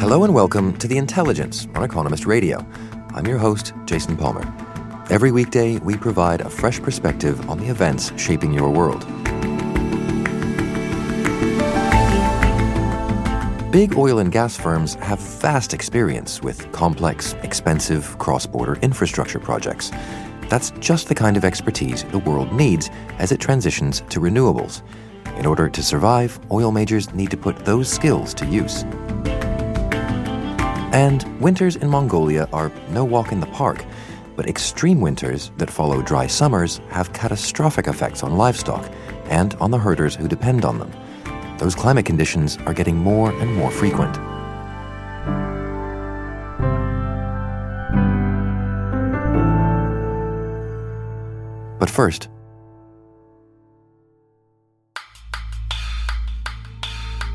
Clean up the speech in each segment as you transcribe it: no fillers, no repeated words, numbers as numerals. Hello and welcome to The Intelligence on Economist Radio. I'm your host, Jason Palmer. Every weekday, we provide a fresh perspective on the events shaping your world. Big oil and gas firms have vast experience with complex, expensive, cross-border infrastructure projects. That's just the kind of expertise the world needs as it transitions to renewables. In order to survive, oil majors need to put those skills to use. And winters in Mongolia are no walk in the park, but extreme winters that follow dry summers have catastrophic effects on livestock and on the herders who depend on them. Those climate conditions are getting more and more frequent. But first,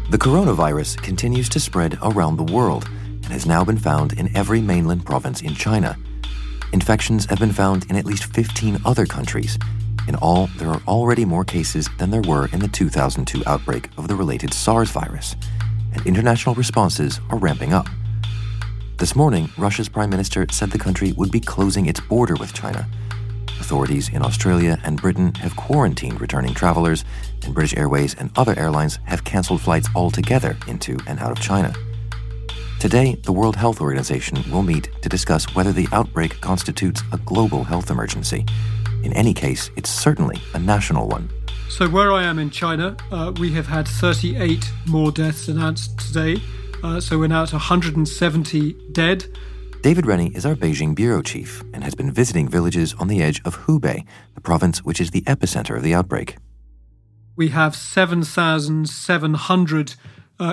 the coronavirus continues to spread around the world and has now been found in every mainland province in China. Infections have been found in at least 15 other countries. In all, there are already more cases than there were in the 2002 outbreak of the related SARS virus, and international responses are ramping up. This morning, Russia's prime minister said the country would be closing its border with China. Authorities in Australia and Britain have quarantined returning travelers, and British Airways and other airlines have cancelled flights altogether into and out of China. Today, the World Health Organization will meet to discuss whether the outbreak constitutes a global health emergency. In any case, it's certainly a national one. So where I am in China, we have had 38 more deaths announced today. So we're now at 170 dead. David Rennie is our Beijing bureau chief and has been visiting villages on the edge of Hubei, the province which is the epicenter of the outbreak. We have 7,700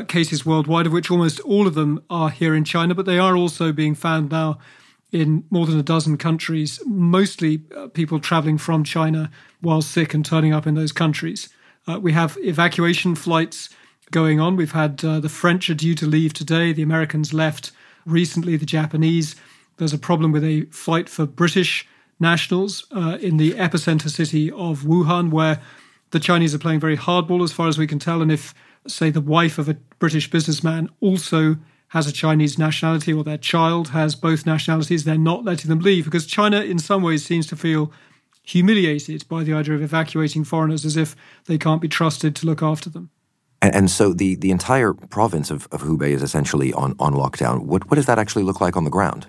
cases worldwide, of which almost all of them are here in China, but they are also being found now in more than a dozen countries, mostly people travelling from China while sick and turning up in those countries. We have evacuation flights going on. We've had the French are due to leave today. The Americans left recently, the Japanese. There's a problem with a flight for British nationals in the epicenter city of Wuhan, where the Chinese are playing very hardball as far as we can tell. And if say the wife of a British businessman also has a Chinese nationality or their child has both nationalities, they're not letting them leave because China in some ways seems to feel humiliated by the idea of evacuating foreigners as if they can't be trusted to look after them. And so the entire province of Hubei is essentially on lockdown. What does that actually look like on the ground?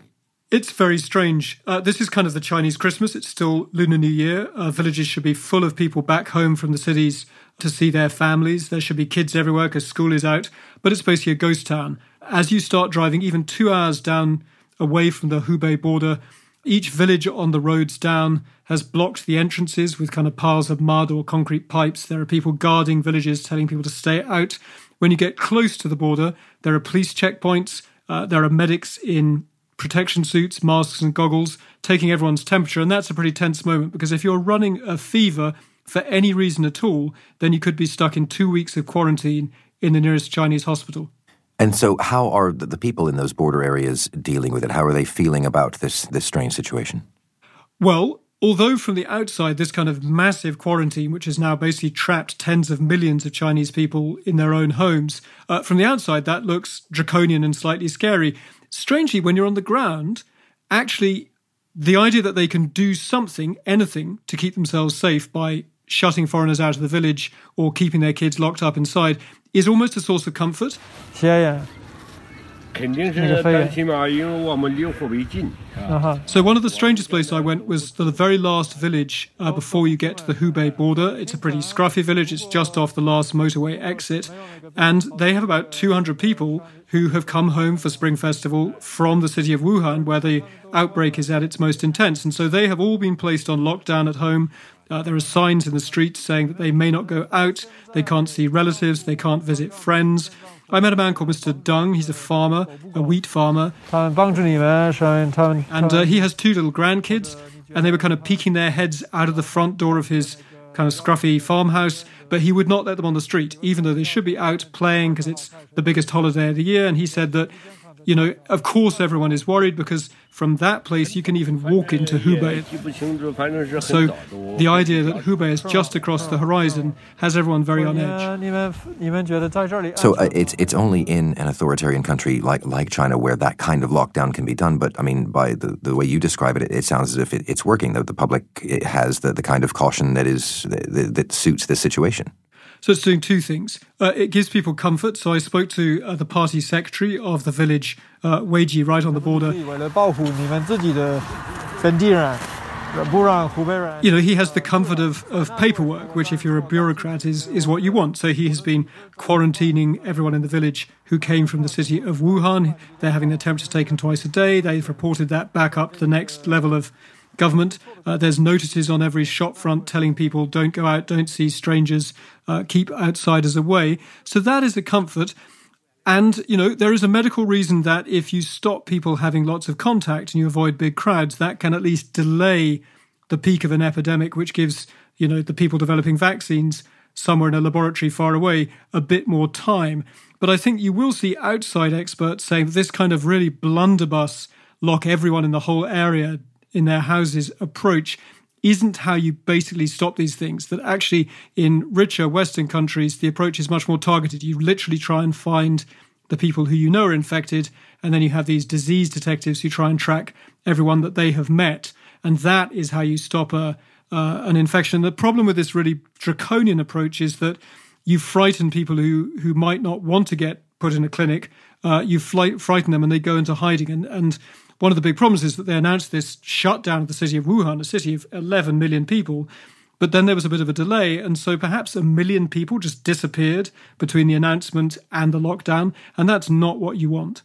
It's very strange. This is kind of the Chinese Christmas. It's still Lunar New Year. Villages should be full of people back home from the cities to see their families. There should be kids everywhere because school is out. But it's basically a ghost town. As you start driving even 2 hours down away from the Hubei border, each village on the roads down has blocked the entrances with kind of piles of mud or concrete pipes. There are people guarding villages, telling people to stay out. When you get close to the border, there are police checkpoints. There are medics in protection suits, masks and goggles, taking everyone's temperature. And that's a pretty tense moment because if you're running a fever for any reason at all, then you could be stuck in 2 weeks of quarantine in the nearest Chinese hospital. And so how are the people in those border areas dealing with it? How are they feeling about this strange situation? Well, although from the outside, this kind of massive quarantine, which has now basically trapped tens of millions of Chinese people in their own homes, from the outside, that looks draconian and slightly scary. Strangely, when you're on the ground, actually, the idea that they can do something, anything, to keep themselves safe by shutting foreigners out of the village or keeping their kids locked up inside is almost a source of comfort. So one of the strangest places I went was the very last village before you get to the Hubei border. It's a pretty scruffy village. It's just off the last motorway exit. And they have about 200 people who have come home for Spring Festival from the city of Wuhan, where the outbreak is at its most intense. And so they have all been placed on lockdown at home. There are signs in the streets saying that they may not go out, they can't see relatives, they can't visit friends. I met a man called Mr. Dung. He's a farmer, a wheat farmer. And he has two little grandkids, and they were kind of peeking their heads out of the front door of his kind of scruffy farmhouse, but he would not let them on the street, even though they should be out playing because it's the biggest holiday of the year. And he said that, you know, of course everyone is worried because from that place you can even walk into Hubei. So the idea that Hubei is just across the horizon has everyone very on edge. So it's only in an authoritarian country like China where that kind of lockdown can be done. But, I mean, by the way you describe it, it sounds as if it's working, that the public has the kind of caution that suits this situation. So it's doing two things. It gives people comfort. So I spoke to the party secretary of the village, Weiji, right on the border. You know, he has the comfort of paperwork, which if you're a bureaucrat is what you want. So he has been quarantining everyone in the village who came from the city of Wuhan. They're having their temperatures taken twice a day. They've reported that back up to the next level of government. There's notices on every shop front telling people don't go out, don't see strangers, keep outsiders away. So that is a comfort. And, you know, there is a medical reason that if you stop people having lots of contact and you avoid big crowds, that can at least delay the peak of an epidemic, which gives, you know, the people developing vaccines somewhere in a laboratory far away a bit more time. But I think you will see outside experts saying this kind of really blunderbuss, lock everyone in the whole area in their houses approach isn't how you basically stop these things, that actually in richer Western countries, the approach is much more targeted. You literally try and find the people who you know are infected, and then you have these disease detectives who try and track everyone that they have met. And that is how you stop an infection. The problem with this really draconian approach is that you frighten people who might not want to get put in a clinic. You frighten them and they go into hiding. And one of the big problems is that they announced this shutdown of the city of Wuhan, a city of 11 million people, but then there was a bit of a delay, and so perhaps 1 million people just disappeared between the announcement and the lockdown, and that's not what you want.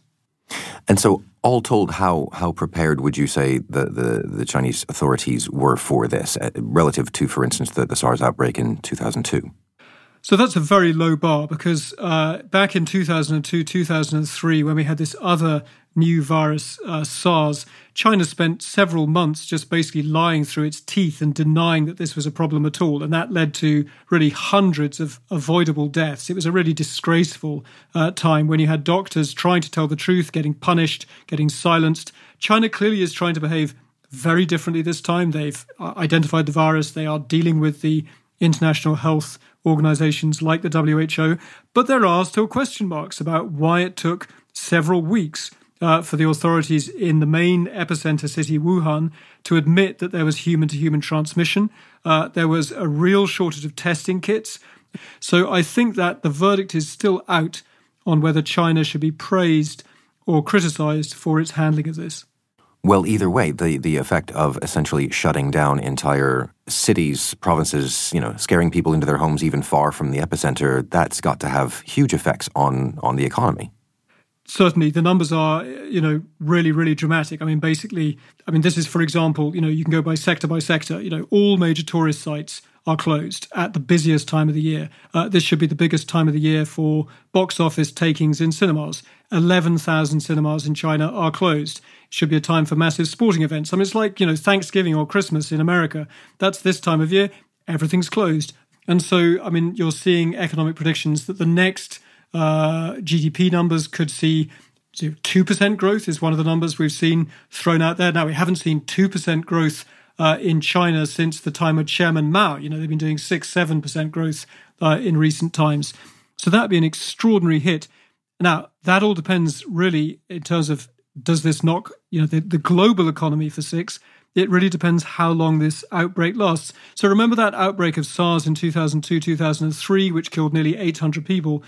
And so, all told, how prepared would you say the Chinese authorities were for this, relative to, for instance, the SARS outbreak in 2002? So that's a very low bar because back in 2002, 2003, when we had this other new virus, SARS, China spent several months just basically lying through its teeth and denying that this was a problem at all. And that led to really hundreds of avoidable deaths. It was a really disgraceful time when you had doctors trying to tell the truth, getting punished, getting silenced. China clearly is trying to behave very differently this time. They've identified the virus. They are dealing with the international health organizations like the WHO. But there are still question marks about why it took several weeks for the authorities in the main epicenter city, Wuhan, to admit that there was human-to-human transmission. There was a real shortage of testing kits. So I think that the verdict is still out on whether China should be praised or criticized for its handling of this. Well, either way, the effect of essentially shutting down entire cities, provinces, you know, scaring people into their homes even far from the epicenter, that's got to have huge effects on the economy. Certainly, the numbers are, you know, really, really dramatic. I mean, basically, I mean, this is, for example, you know, you can go by sector, you know, all major tourist sites are closed at the busiest time of the year. This should be the biggest time of the year for box office takings in cinemas. 11,000 cinemas in China are closed. It should be a time for massive sporting events. I mean, it's like, you know, Thanksgiving or Christmas in America. That's this time of year. Everything's closed. And so, I mean, you're seeing economic predictions that the next GDP numbers could see 2% growth is one of the numbers we've seen thrown out there. Now, we haven't seen 2% growth in China since the time of Chairman Mao. You know, they've been doing 6, 7% growth in recent times. So that'd be an extraordinary hit. Now, that all depends really in terms of does this knock, you know, the global economy for 6. It really depends how long this outbreak lasts. So remember that outbreak of SARS in 2002, 2003, which killed nearly 800 people.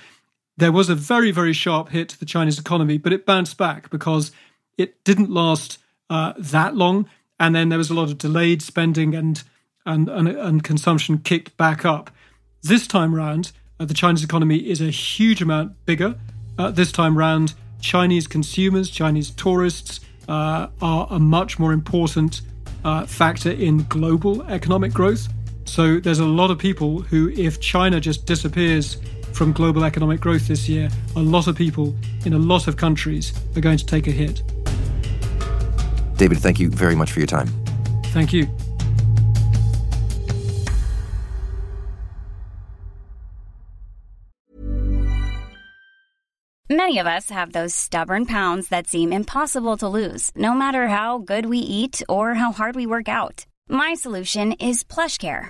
There was a very, very sharp hit to the Chinese economy, but it bounced back because it didn't last that long. And then there was a lot of delayed spending and consumption kicked back up. This time round, the Chinese economy is a huge amount bigger. This time round, Chinese consumers, Chinese tourists are a much more important factor in global economic growth. So there's a lot of people who, if China just disappears from global economic growth this year, a lot of people in a lot of countries are going to take a hit. David, thank you very much for your time. Thank you. Many of us have those stubborn pounds that seem impossible to lose, no matter how good we eat or how hard we work out. My solution is PlushCare.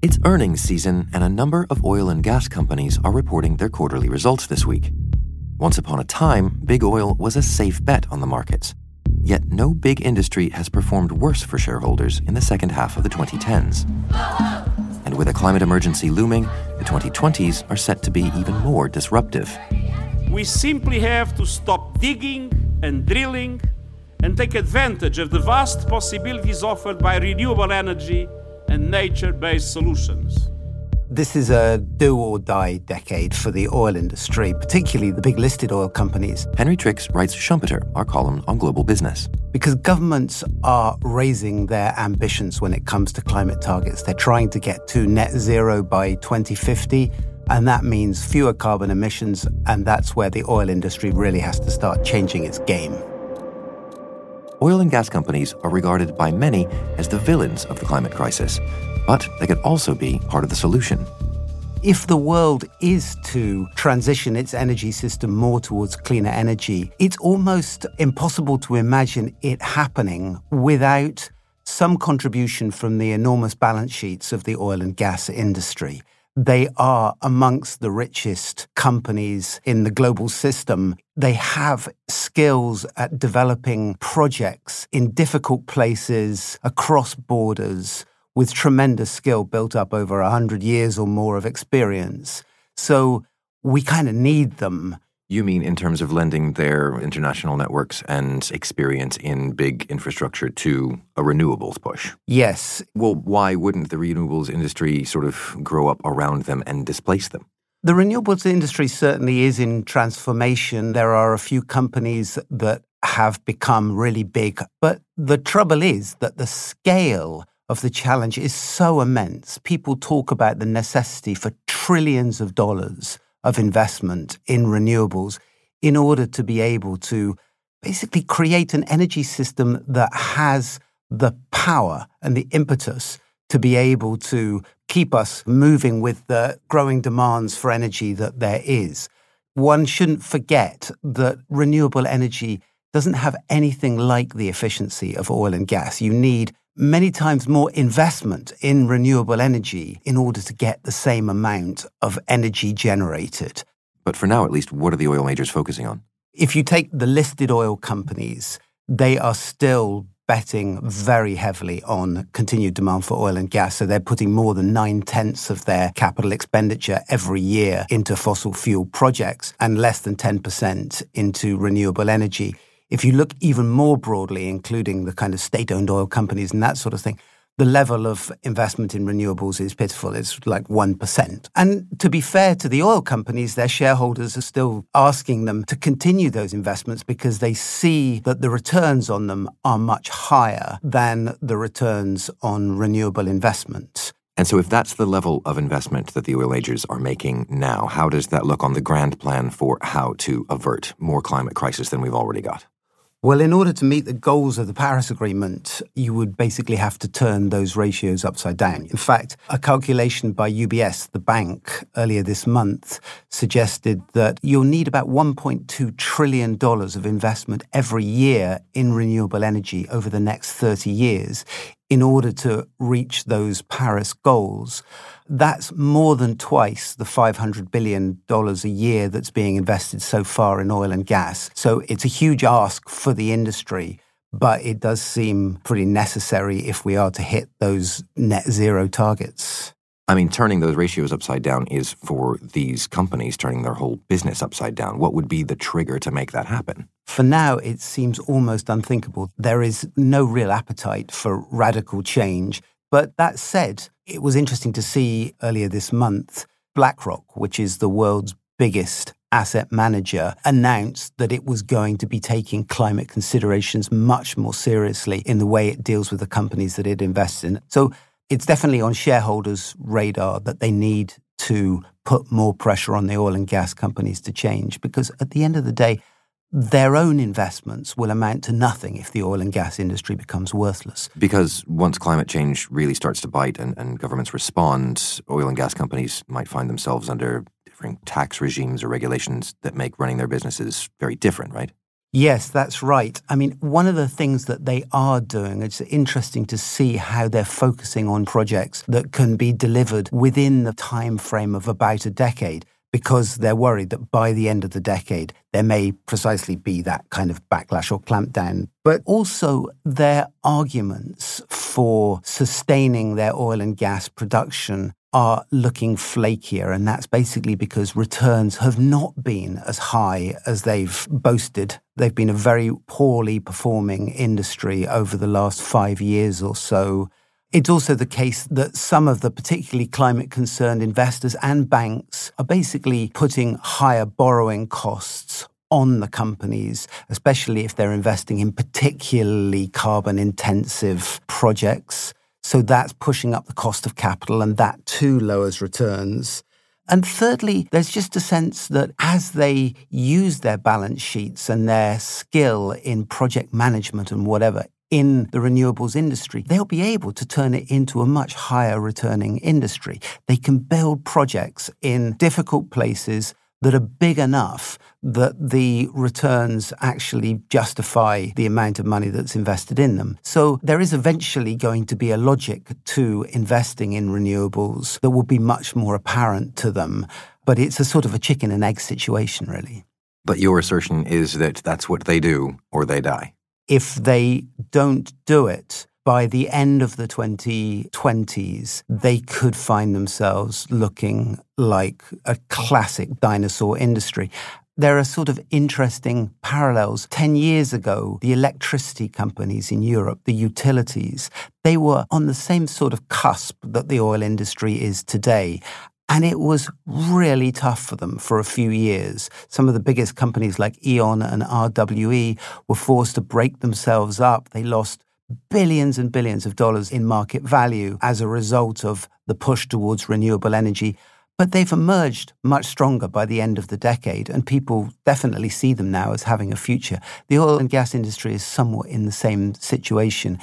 It's earnings season, and a number of oil and gas companies are reporting their quarterly results this week. Once upon a time, big oil was a safe bet on the markets. Yet no big industry has performed worse for shareholders in the second half of the 2010s. And with a climate emergency looming, the 2020s are set to be even more disruptive. We simply have to stop digging and drilling and take advantage of the vast possibilities offered by renewable energy and nature-based solutions. This is a do-or-die decade for the oil industry, particularly the big listed oil companies. Henry Tricks writes Schumpeter, our column on global business. Because governments are raising their ambitions when it comes to climate targets. They're trying to get to net zero by 2050, and that means fewer carbon emissions, and that's where the oil industry really has to start changing its game. Oil and gas companies are regarded by many as the villains of the climate crisis, but they could also be part of the solution. If the world is to transition its energy system more towards cleaner energy, it's almost impossible to imagine it happening without some contribution from the enormous balance sheets of the oil and gas industry. They are amongst the richest companies in the global system. They have skills at developing projects in difficult places, across borders, with tremendous skill built up over 100 years or more of experience. So we kind of need them. You mean in terms of lending their international networks and experience in big infrastructure to a renewables push? Yes. Well, why wouldn't the renewables industry sort of grow up around them and displace them? The renewables industry certainly is in transformation. There are a few companies that have become really big. But the trouble is that the scale of the challenge is so immense. People talk about the necessity for trillions of dollars of investment in renewables in order to be able to basically create an energy system that has the power and the impetus to be able to keep us moving with the growing demands for energy that there is. One shouldn't forget that renewable energy doesn't have anything like the efficiency of oil and gas. You need many times more investment in renewable energy in order to get the same amount of energy generated. But for now, at least, what are the oil majors focusing on? If you take the listed oil companies, they are still betting very heavily on continued demand for oil and gas. So they're putting more than 9/10 of their capital expenditure every year into fossil fuel projects and less than 10% into renewable energy. If you look even more broadly, including the kind of state-owned oil companies and that sort of thing, the level of investment in renewables is pitiful. It's like 1%. And to be fair to the oil companies, their shareholders are still asking them to continue those investments because they see that the returns on them are much higher than the returns on renewable investments. And so if that's the level of investment that the oil majors are making now, how does that look on the grand plan for how to avert more climate crisis than we've already got? Well, in order to meet the goals of the Paris Agreement, you would basically have to turn those ratios upside down. In fact, a calculation by UBS, the bank, earlier this month suggested that you'll need about $1.2 trillion of investment every year in renewable energy over the next 30 years in order to reach those Paris goals. That's more than twice the $500 billion a year that's being invested so far in oil and gas. So it's a huge ask for the industry, but it does seem pretty necessary if we are to hit those net zero targets. I mean, turning those ratios upside down is, for these companies, turning their whole business upside down. What would be the trigger to make that happen? For now, it seems almost unthinkable. There is no real appetite for radical change. But that said, it was interesting to see earlier this month, BlackRock, which is the world's biggest asset manager, announced that it was going to be taking climate considerations much more seriously in the way it deals with the companies that it invests in. So it's definitely on shareholders' radar that they need to put more pressure on the oil and gas companies to change, because at the end of the day, their own investments will amount to nothing if the oil and gas industry becomes worthless. Because once climate change really starts to bite and governments respond, oil and gas companies might find themselves under different tax regimes or regulations that make running their businesses very different, right? Yes, that's right. I mean, one of the things that they are doing, it's interesting to see how they're focusing on projects that can be delivered within the time frame of about a decade, because they're worried that by the end of the decade, there may precisely be that kind of backlash or clampdown. But also their arguments for sustaining their oil and gas production are looking flakier, and that's basically because returns have not been as high as they've boasted. They've been a very poorly performing industry over the last 5 years or so. It's also the case that some of the particularly climate-concerned investors and banks are basically putting higher borrowing costs on the companies, especially if they're investing in particularly carbon-intensive projects. So that's pushing up the cost of capital, and that too lowers returns. And thirdly, there's just a sense that as they use their balance sheets and their skill in project management and whatever in the renewables industry, they'll be able to turn it into a much higher returning industry. They can build projects in difficult places that are big enough that the returns actually justify the amount of money that's invested in them. So there is eventually going to be a logic to investing in renewables that will be much more apparent to them. But it's a sort of a chicken and egg situation, really. But your assertion is that that's what they do or they die. If they don't do it, by the end of the 2020s, they could find themselves looking like a classic dinosaur industry. There are sort of interesting parallels. 10 years ago, the electricity companies in Europe, the utilities, they were on the same sort of cusp that the oil industry is today. And it was really tough for them for a few years. Some of the biggest companies like Eon and RWE were forced to break themselves up. They lost billions and billions of dollars in market value as a result of the push towards renewable energy. But they've emerged much stronger by the end of the decade, and people definitely see them now as having a future. The oil and gas industry is somewhat in the same situation.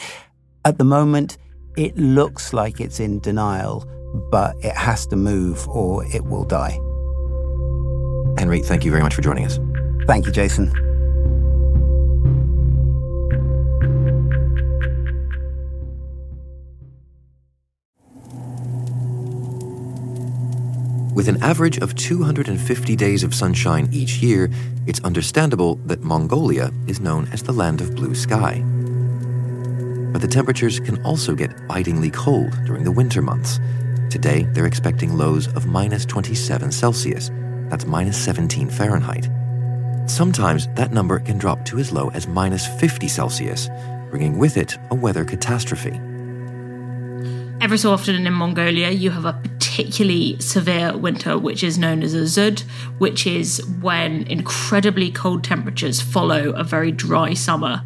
At the moment, it looks like it's in denial, but it has to move or it will die. Henry, thank you very much for joining us. Thank you, Jason. With an average of 250 days of sunshine each year, it's understandable that Mongolia is known as the land of blue sky. But the temperatures can also get bitingly cold during the winter months. Today, they're expecting lows of minus 27 Celsius. That's minus 17 Fahrenheit. Sometimes that number can drop to as low as minus 50 Celsius, bringing with it a weather catastrophe. Every so often in Mongolia, you have a particularly severe winter, which is known as a zud, which is when incredibly cold temperatures follow a very dry summer.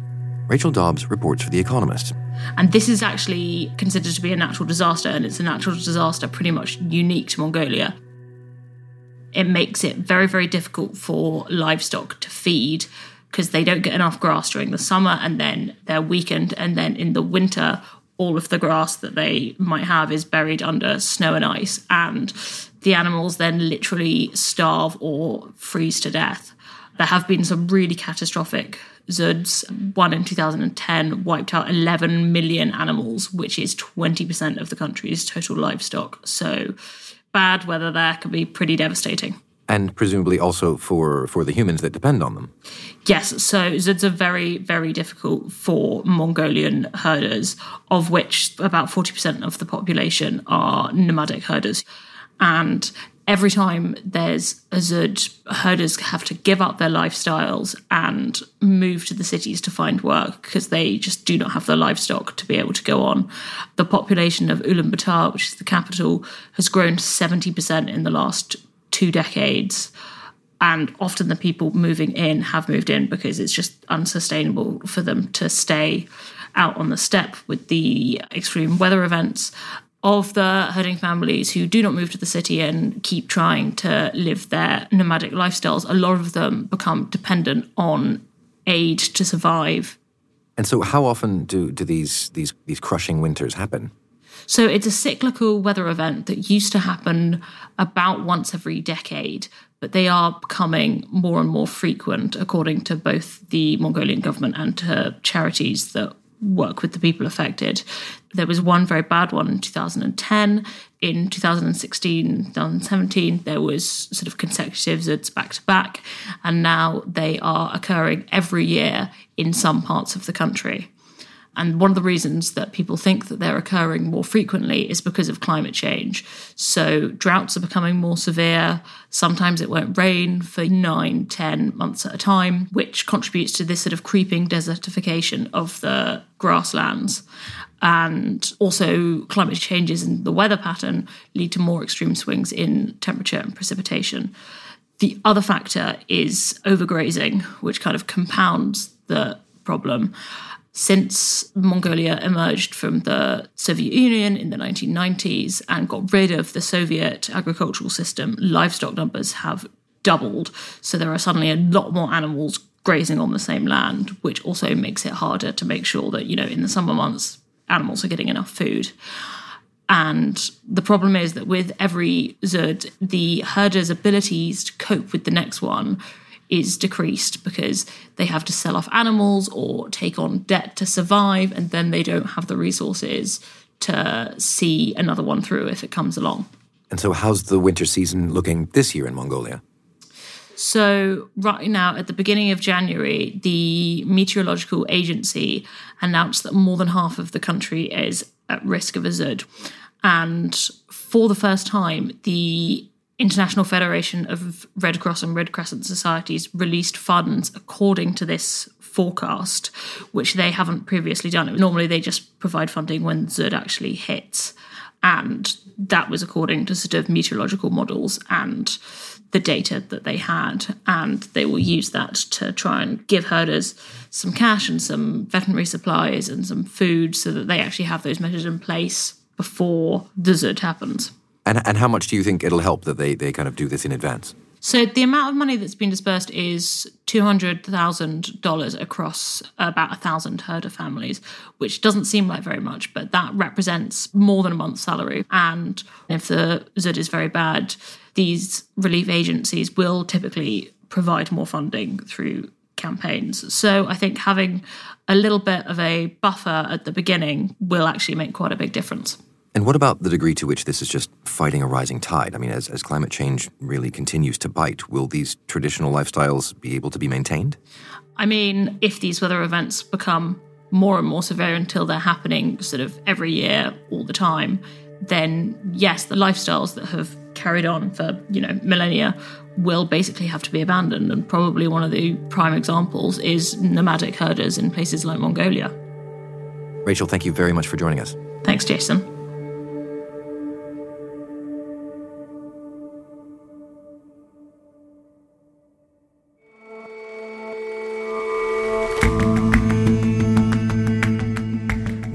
Rachel Dobbs reports for The Economist. And this is actually considered to be a natural disaster, and it's a natural disaster pretty much unique to Mongolia. It makes it very, very difficult for livestock to feed because they don't get enough grass during the summer, and then they're weakened, and then in the winter, all of the grass that they might have is buried under snow and ice, and the animals then literally starve or freeze to death. There have been some really catastrophic zuds. One in 2010 wiped out 11 million animals, which is 20% of the country's total livestock. So bad weather there can be pretty devastating. And presumably also for the humans that depend on them. Yes, so zuds are very, very difficult for Mongolian herders, of which about 40% of the population are nomadic herders. And every time there's a zud, herders have to give up their lifestyles and move to the cities to find work because they just do not have the livestock to be able to go on. The population of Ulaanbaatar, which is the capital, has grown 70% in the last 2 decades. And often the people moving in have moved in because it's just unsustainable for them to stay out on the steppe with the extreme weather events. Of the herding families who do not move to the city and keep trying to live their nomadic lifestyles, a lot of them become dependent on aid to survive. And so how often do these crushing winters happen? So it's a cyclical weather event that used to happen about once every decade, but they are becoming more and more frequent, according to both the Mongolian government and to charities that work with the people affected. There was one very bad one in 2010. In 2016, 2017, there was sort of consecutive zuds back to back, and now they are occurring every year in some parts of the country. And one of the reasons that people think that they're occurring more frequently is because of climate change. So droughts are becoming more severe. Sometimes it won't rain for 9-10 months at a time, which contributes to this sort of creeping desertification of the grasslands. And also climate changes in the weather pattern lead to more extreme swings in temperature and precipitation. The other factor is overgrazing, which kind of compounds the problem. Since Mongolia emerged from the Soviet Union in the 1990s and got rid of the Soviet agricultural system, livestock numbers have doubled. So there are suddenly a lot more animals grazing on the same land, which also makes it harder to make sure that, you know, in the summer months, animals are getting enough food. And the problem is that with every zud, the herders' abilities to cope with the next one is decreased because they have to sell off animals or take on debt to survive, and then they don't have the resources to see another one through if it comes along. And so how's the winter season looking this year in Mongolia? So right now, at the beginning of January, the Meteorological Agency announced that more than half of the country is at risk of a zud. And for the first time, the International Federation of Red Cross and Red Crescent Societies released funds according to this forecast, which they haven't previously done. Normally they just provide funding when zud actually hits, and that was according to sort of meteorological models and the data that they had, and they will use that to try and give herders some cash and some veterinary supplies and some food so that they actually have those measures in place before the zud happens. And how much do you think it'll help that they kind of do this in advance? So the amount of money that's been dispersed is $200,000 across about 1,000 herder families, which doesn't seem like very much, but that represents more than a month's salary. And if the zud is very bad, these relief agencies will typically provide more funding through campaigns. So I think having a little bit of a buffer at the beginning will actually make quite a big difference. And what about the degree to which this is just fighting a rising tide? I mean, as climate change really continues to bite, will these traditional lifestyles be able to be maintained? I mean, if these weather events become more and more severe until they're happening sort of every year, all the time, then yes, the lifestyles that have carried on for, you know, millennia will basically have to be abandoned. And probably one of the prime examples is nomadic herders in places like Mongolia. Rachel, thank you very much for joining us. Thanks, Jason.